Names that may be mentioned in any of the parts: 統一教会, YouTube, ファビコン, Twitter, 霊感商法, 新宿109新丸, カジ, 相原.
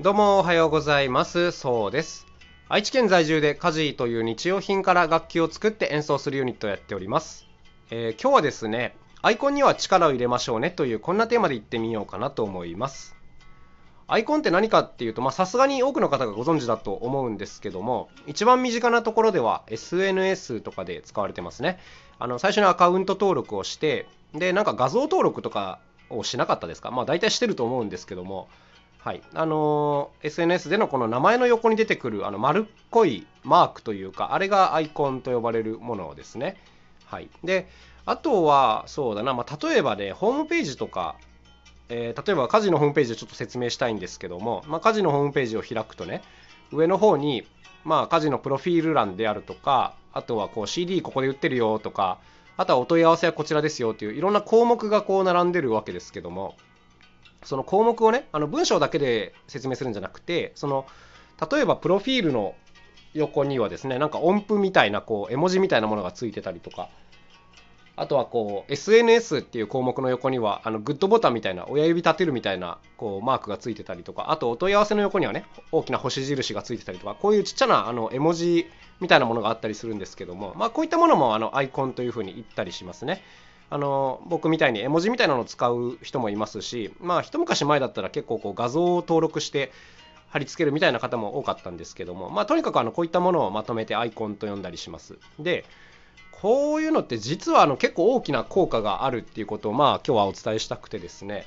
どうもおはようございます。そうです。愛知県在住でカジーという日用品から楽器を作って演奏するユニットをやっております。今日はですね、アイコンには力を入れましょうねというこんなテーマでいってみようかなと思います。アイコンって何かっていうと、さすがに多くの方がご存知だと思うんですけども、一番身近なところでは SNS とかで使われてますね。最初にアカウント登録をして、でなんか画像登録とかをしなかったですか。大体してると思うんですけども、はい、SNS でのこの名前の横に出てくる丸っこいマークというか、あれがアイコンと呼ばれるものですね。はい、であとはそうだな、例えばね、ホームページとか、例えばカジのホームページをちょっと説明したいんですけども、カジのホームページを開くとね、上の方にカジのプロフィール欄であるとか、あとはこう CD ここで売ってるよとか、あとはお問い合わせはこちらですよといういろんな項目がこう並んでるわけですけども、その項目をね、文章だけで説明するんじゃなくて、例えばプロフィールの横にはですね、なんか音符みたいなこう絵文字みたいなものがついてたりとか、あとはこう SNS っていう項目の横にはグッドボタンみたいな、親指立てるみたいなこうマークがついてたりとか、あとお問い合わせの横にはね、大きな星印がついてたりとか、こういうちっちゃな絵文字みたいなものがあったりするんですけども、こういったものもアイコンというふうに言ったりしますね。僕みたいに絵文字みたいなのを使う人もいますし、一昔前だったら結構こう画像を登録して貼り付けるみたいな方も多かったんですけども、とにかくこういったものをまとめてアイコンと呼んだりします。でこういうのって実は結構大きな効果があるっていうことを今日はお伝えしたくてですね、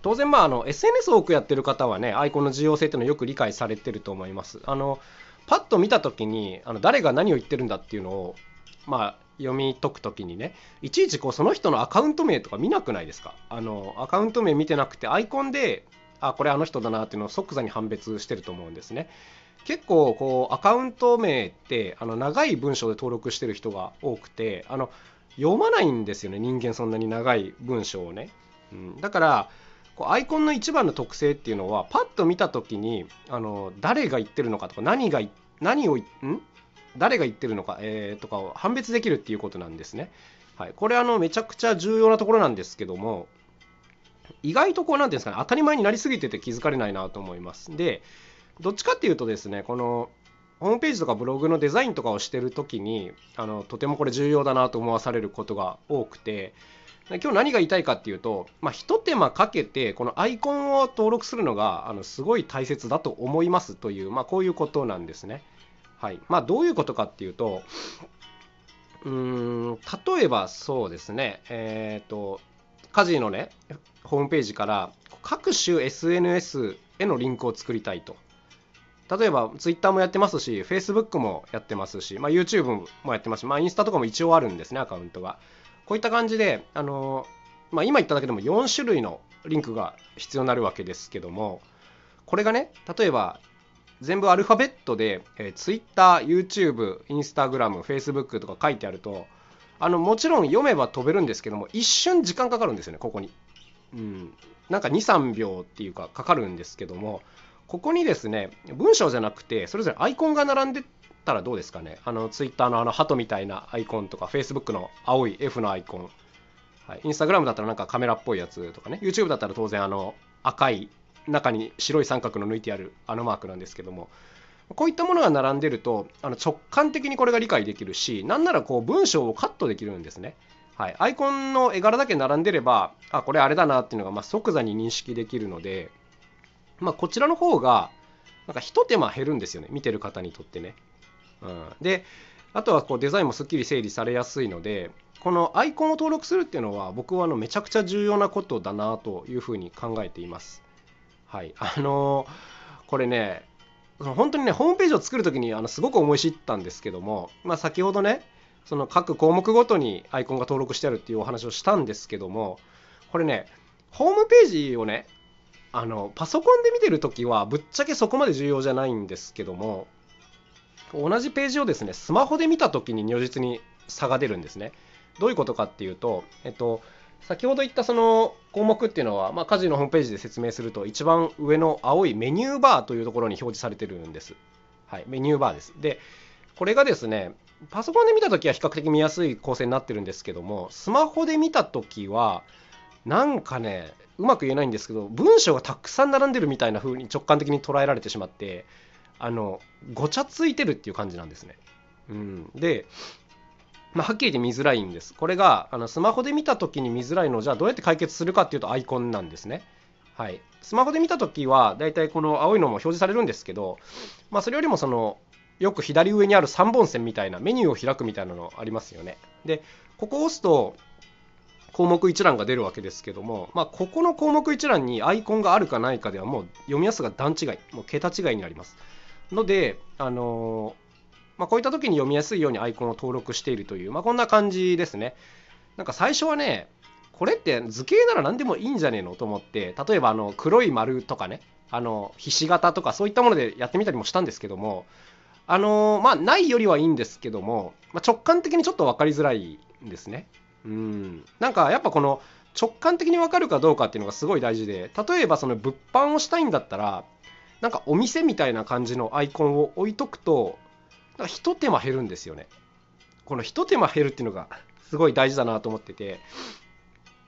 当然SNS を多くやってる方はね、アイコンの重要性っていうのをよく理解されてると思います。パッと見た時に誰が何を言ってるんだっていうのを読み解くときにね、いちいちこうその人のアカウント名とか見なくないですか。アカウント名見てなくて、アイコンでこれあの人だなっていうのを即座に判別してると思うんですね。結構こうアカウント名って長い文章で登録してる人が多くて、読まないんですよね、人間そんなに長い文章をね。だからこうアイコンの一番の特性っていうのは、パッと見たときに誰が言ってるのかとか、誰が言ってるのか、とかを判別できるっていうことなんですね。はい、これめちゃくちゃ重要なところなんですけども、意外とこうなんていうんですかね、当たり前になりすぎてて気づかれないなと思います。で、どっちかっていうとですね、このホームページとかブログのデザインとかをしてるときにとてもこれ重要だなと思わされることが多くて、今日何が言いたいかっていうと、ひと手間かけてこのアイコンを登録するのがすごい大切だと思いますという、こういうことなんですね。はい、どういうことかっていうと、例えばそうですね、カジのねホームページから各種 SNS へのリンクを作りたいと。例えば Twitter もやってますし、 Facebook もやってますし、YouTube もやってますし、インスタとかも一応あるんですね、アカウントが。こういった感じで今言っただけでも4種類のリンクが必要になるわけですけども、これがね、例えば全部アルファベットで、Twitter、YouTube、Instagram、Facebook とか書いてあると、もちろん読めば飛べるんですけども、一瞬時間かかるんですよね、ここに。なんか2、3秒っていうかかかるんですけども、ここにですね、文章じゃなくて、それぞれアイコンが並んでたらどうですかね。Twitter の鳩みたいなアイコンとか、Facebook の青い F のアイコン、はい、Instagram だったらなんかカメラっぽいやつとかね、YouTube だったら当然赤い、中に白い三角の抜いてあるマークなんですけども、こういったものが並んでると直感的にこれが理解できるし、なんならこう文章をカットできるんですね。はい、アイコンの絵柄だけ並んでれば、これあれだなっていうのが即座に認識できるので、こちらの方がなんか一手間減るんですよね、見てる方にとってね。であとはこうデザインもすっきり整理されやすいので、このアイコンを登録するっていうのは僕はめちゃくちゃ重要なことだなというふうに考えています。はい、これね、本当にね、ホームページを作るときにすごく思い知ったんですけども、先ほどね、その各項目ごとにアイコンが登録してあるっていうお話をしたんですけども、これね、ホームページをね、パソコンで見てるときはぶっちゃけそこまで重要じゃないんですけども、同じページをですね、スマホで見たときに如実に差が出るんですね。どういうことかっていうと、先ほど言ったその項目っていうのは、カジのホームページで説明すると、一番上の青いメニューバーというところに表示されてるんです。はい、メニューバーです。で、これがですね、パソコンで見たときは比較的見やすい構成になってるんですけども、スマホで見たときは、なんかね、うまく言えないんですけど、文章がたくさん並んでるみたいな風に直感的に捉えられてしまって、ごちゃついてるっていう感じなんですね。で、はっきり言って見づらいんです。これがスマホで見た時に見づらいのを、じゃあどうやって解決するかっていうと、アイコンなんですね。スマホで見た時はだいたいこの青いのも表示されるんですけど、それよりもよく左上にある3本線みたいなメニューを開くみたいなのありますよね。で、ここを押すと項目一覧が出るわけですけども、ここの項目一覧にアイコンがあるかないかではもう読みやすさが段違い、もう桁違いになりますので、こういった時に読みやすいようにアイコンを登録しているという、こんな感じですね。なんか最初はね、これって図形なら何でもいいんじゃねえのと思って、例えば黒い丸とかね、ひし形とかそういったものでやってみたりもしたんですけども、ないよりはいいんですけども、直感的にちょっと分かりづらいんですね。なんかやっぱこの直感的に分かるかどうかっていうのがすごい大事で、例えば物販をしたいんだったら、なんかお店みたいな感じのアイコンを置いとくと、なんかひと手間減るんですよね。このひと手間減るっていうのがすごい大事だなと思ってて、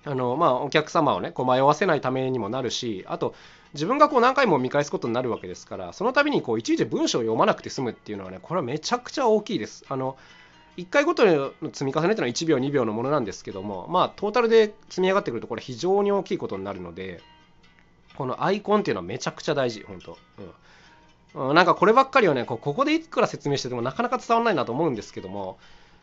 お客様をね、迷わせないためにもなるし、あと自分が何回も見返すことになるわけですから、その度にいちいち文章を読まなくて済むっていうのはね、これはめちゃくちゃ大きいです。1回ごとの積み重ねっていうのは1秒2秒のものなんですけども、トータルで積み上がってくると、これ非常に大きいことになるので、このアイコンっていうのはめちゃくちゃ大事、本当。なんかこればっかりはね、ここでいくら説明しててもなかなか伝わらないなと思うんですけども、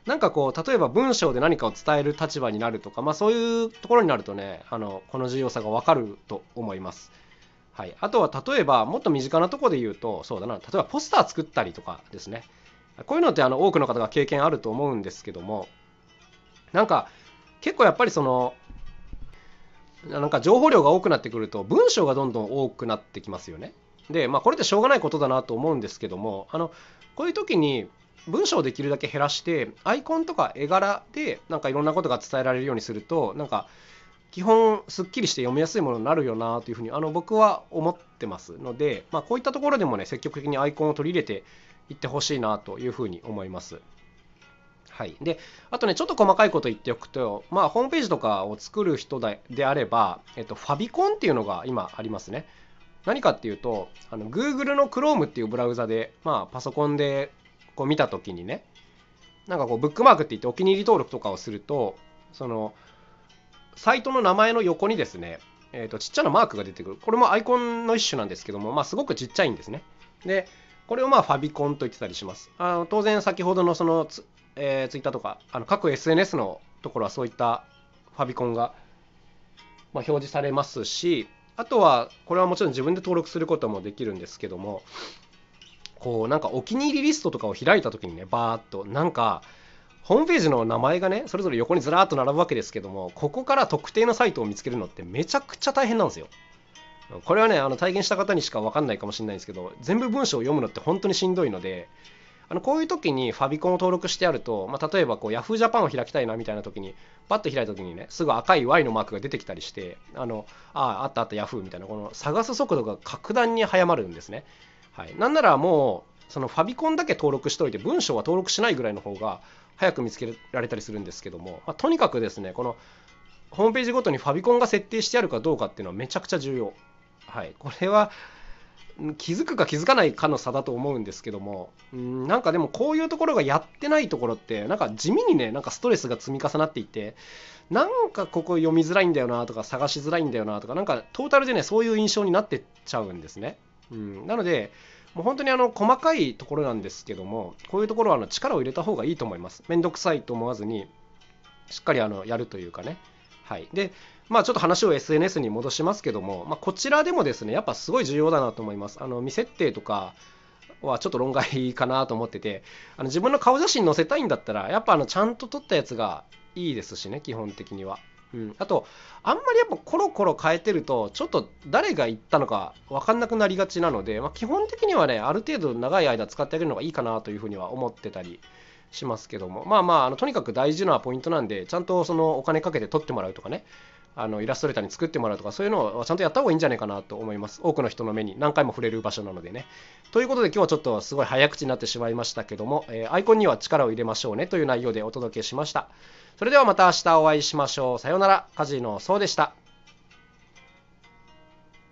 なんか例えば文章で何かを伝える立場になるとか、そういうところになるとね、この重要さが分かると思います。あとは例えばもっと身近なところで言うと、そうだな、例えばポスター作ったりとかですね。こういうのって多くの方が経験あると思うんですけども、なんか結構やっぱりなんか情報量が多くなってくると、文章がどんどん多くなってきますよね。で、これってしょうがないことだなと思うんですけども、こういう時に文章をできるだけ減らして、アイコンとか絵柄でなんかいろんなことが伝えられるようにすると、なんか基本すっきりして読みやすいものになるよなというふうに僕は思ってますので、こういったところでもね、積極的にアイコンを取り入れていってほしいなというふうに思います。で、あとね、ちょっと細かいこと言っておくと、ホームページとかを作る人であれば、ファビコンっていうのが今ありますね。何かっていうと、Google の Chrome っていうブラウザで、パソコンで見たときにね、なんかブックマークって言ってお気に入り登録とかをすると、サイトの名前の横にですね、ちっちゃなマークが出てくる。これもアイコンの一種なんですけども、すごくちっちゃいんですね。で、これをファビコンと言ってたりします。当然先ほどのTwitter とか各 SNS のところはそういったファビコンが表示されますし、あとはこれはもちろん自分で登録することもできるんですけども、なんかお気に入りリストとかを開いた時にね、バーっとなんかホームページの名前がね、それぞれ横にずらーっと並ぶわけですけども、ここから特定のサイトを見つけるのってめちゃくちゃ大変なんですよ。これはね、体験した方にしか分かんないかもしれないんですけど、全部文章を読むのって本当にしんどいので、こういう時にファビコンを登録してあると、例えばYahoo Japan を開きたいなみたいな時に、パッと開いた時にね、すぐ赤い Y のマークが出てきたりして、あったあった Yahoo みたいな、この探す速度が格段に早まるんですね。なんならもう、ファビコンだけ登録しておいて、文章は登録しないぐらいの方が早く見つけられたりするんですけども、とにかくですね、このホームページごとにファビコンが設定してあるかどうかっていうのはめちゃくちゃ重要。これは気づくか気づかないかの差だと思うんですけども、なんかでもこういうところがやってないところって、なんか地味にね、なんかストレスが積み重なっていて、なんかここ読みづらいんだよなとか、探しづらいんだよなとか、なんかトータルでね、そういう印象になってっちゃうんですね。なのでもう本当に細かいところなんですけども、こういうところは力を入れた方がいいと思います。めんどくさいと思わずにしっかりやるというかね。で、ちょっと話を SNS に戻しますけども、こちらでもですね、やっぱすごい重要だなと思います。未設定とかはちょっと論外かなと思ってて、自分の顔写真載せたいんだったら、やっぱちゃんと撮ったやつがいいですしね、基本的には。あと、あんまりやっぱコロコロ変えてると、ちょっと誰が言ったのか分かんなくなりがちなので、基本的にはね、ある程度長い間使ってあげるのがいいかなというふうには思ってたりしますけども、とにかく大事なポイントなんで、ちゃんとお金かけて撮ってもらうとかね、イラストレーターに作ってもらうとか、そういうのをちゃんとやった方がいいんじゃないかなと思います。多くの人の目に何回も触れる場所なのでね。ということで、今日はちょっとすごい早口になってしまいましたけども、アイコンには力を入れましょうねという内容でお届けしました。それではまた明日お会いしましょう。さようなら。カジノそうでした。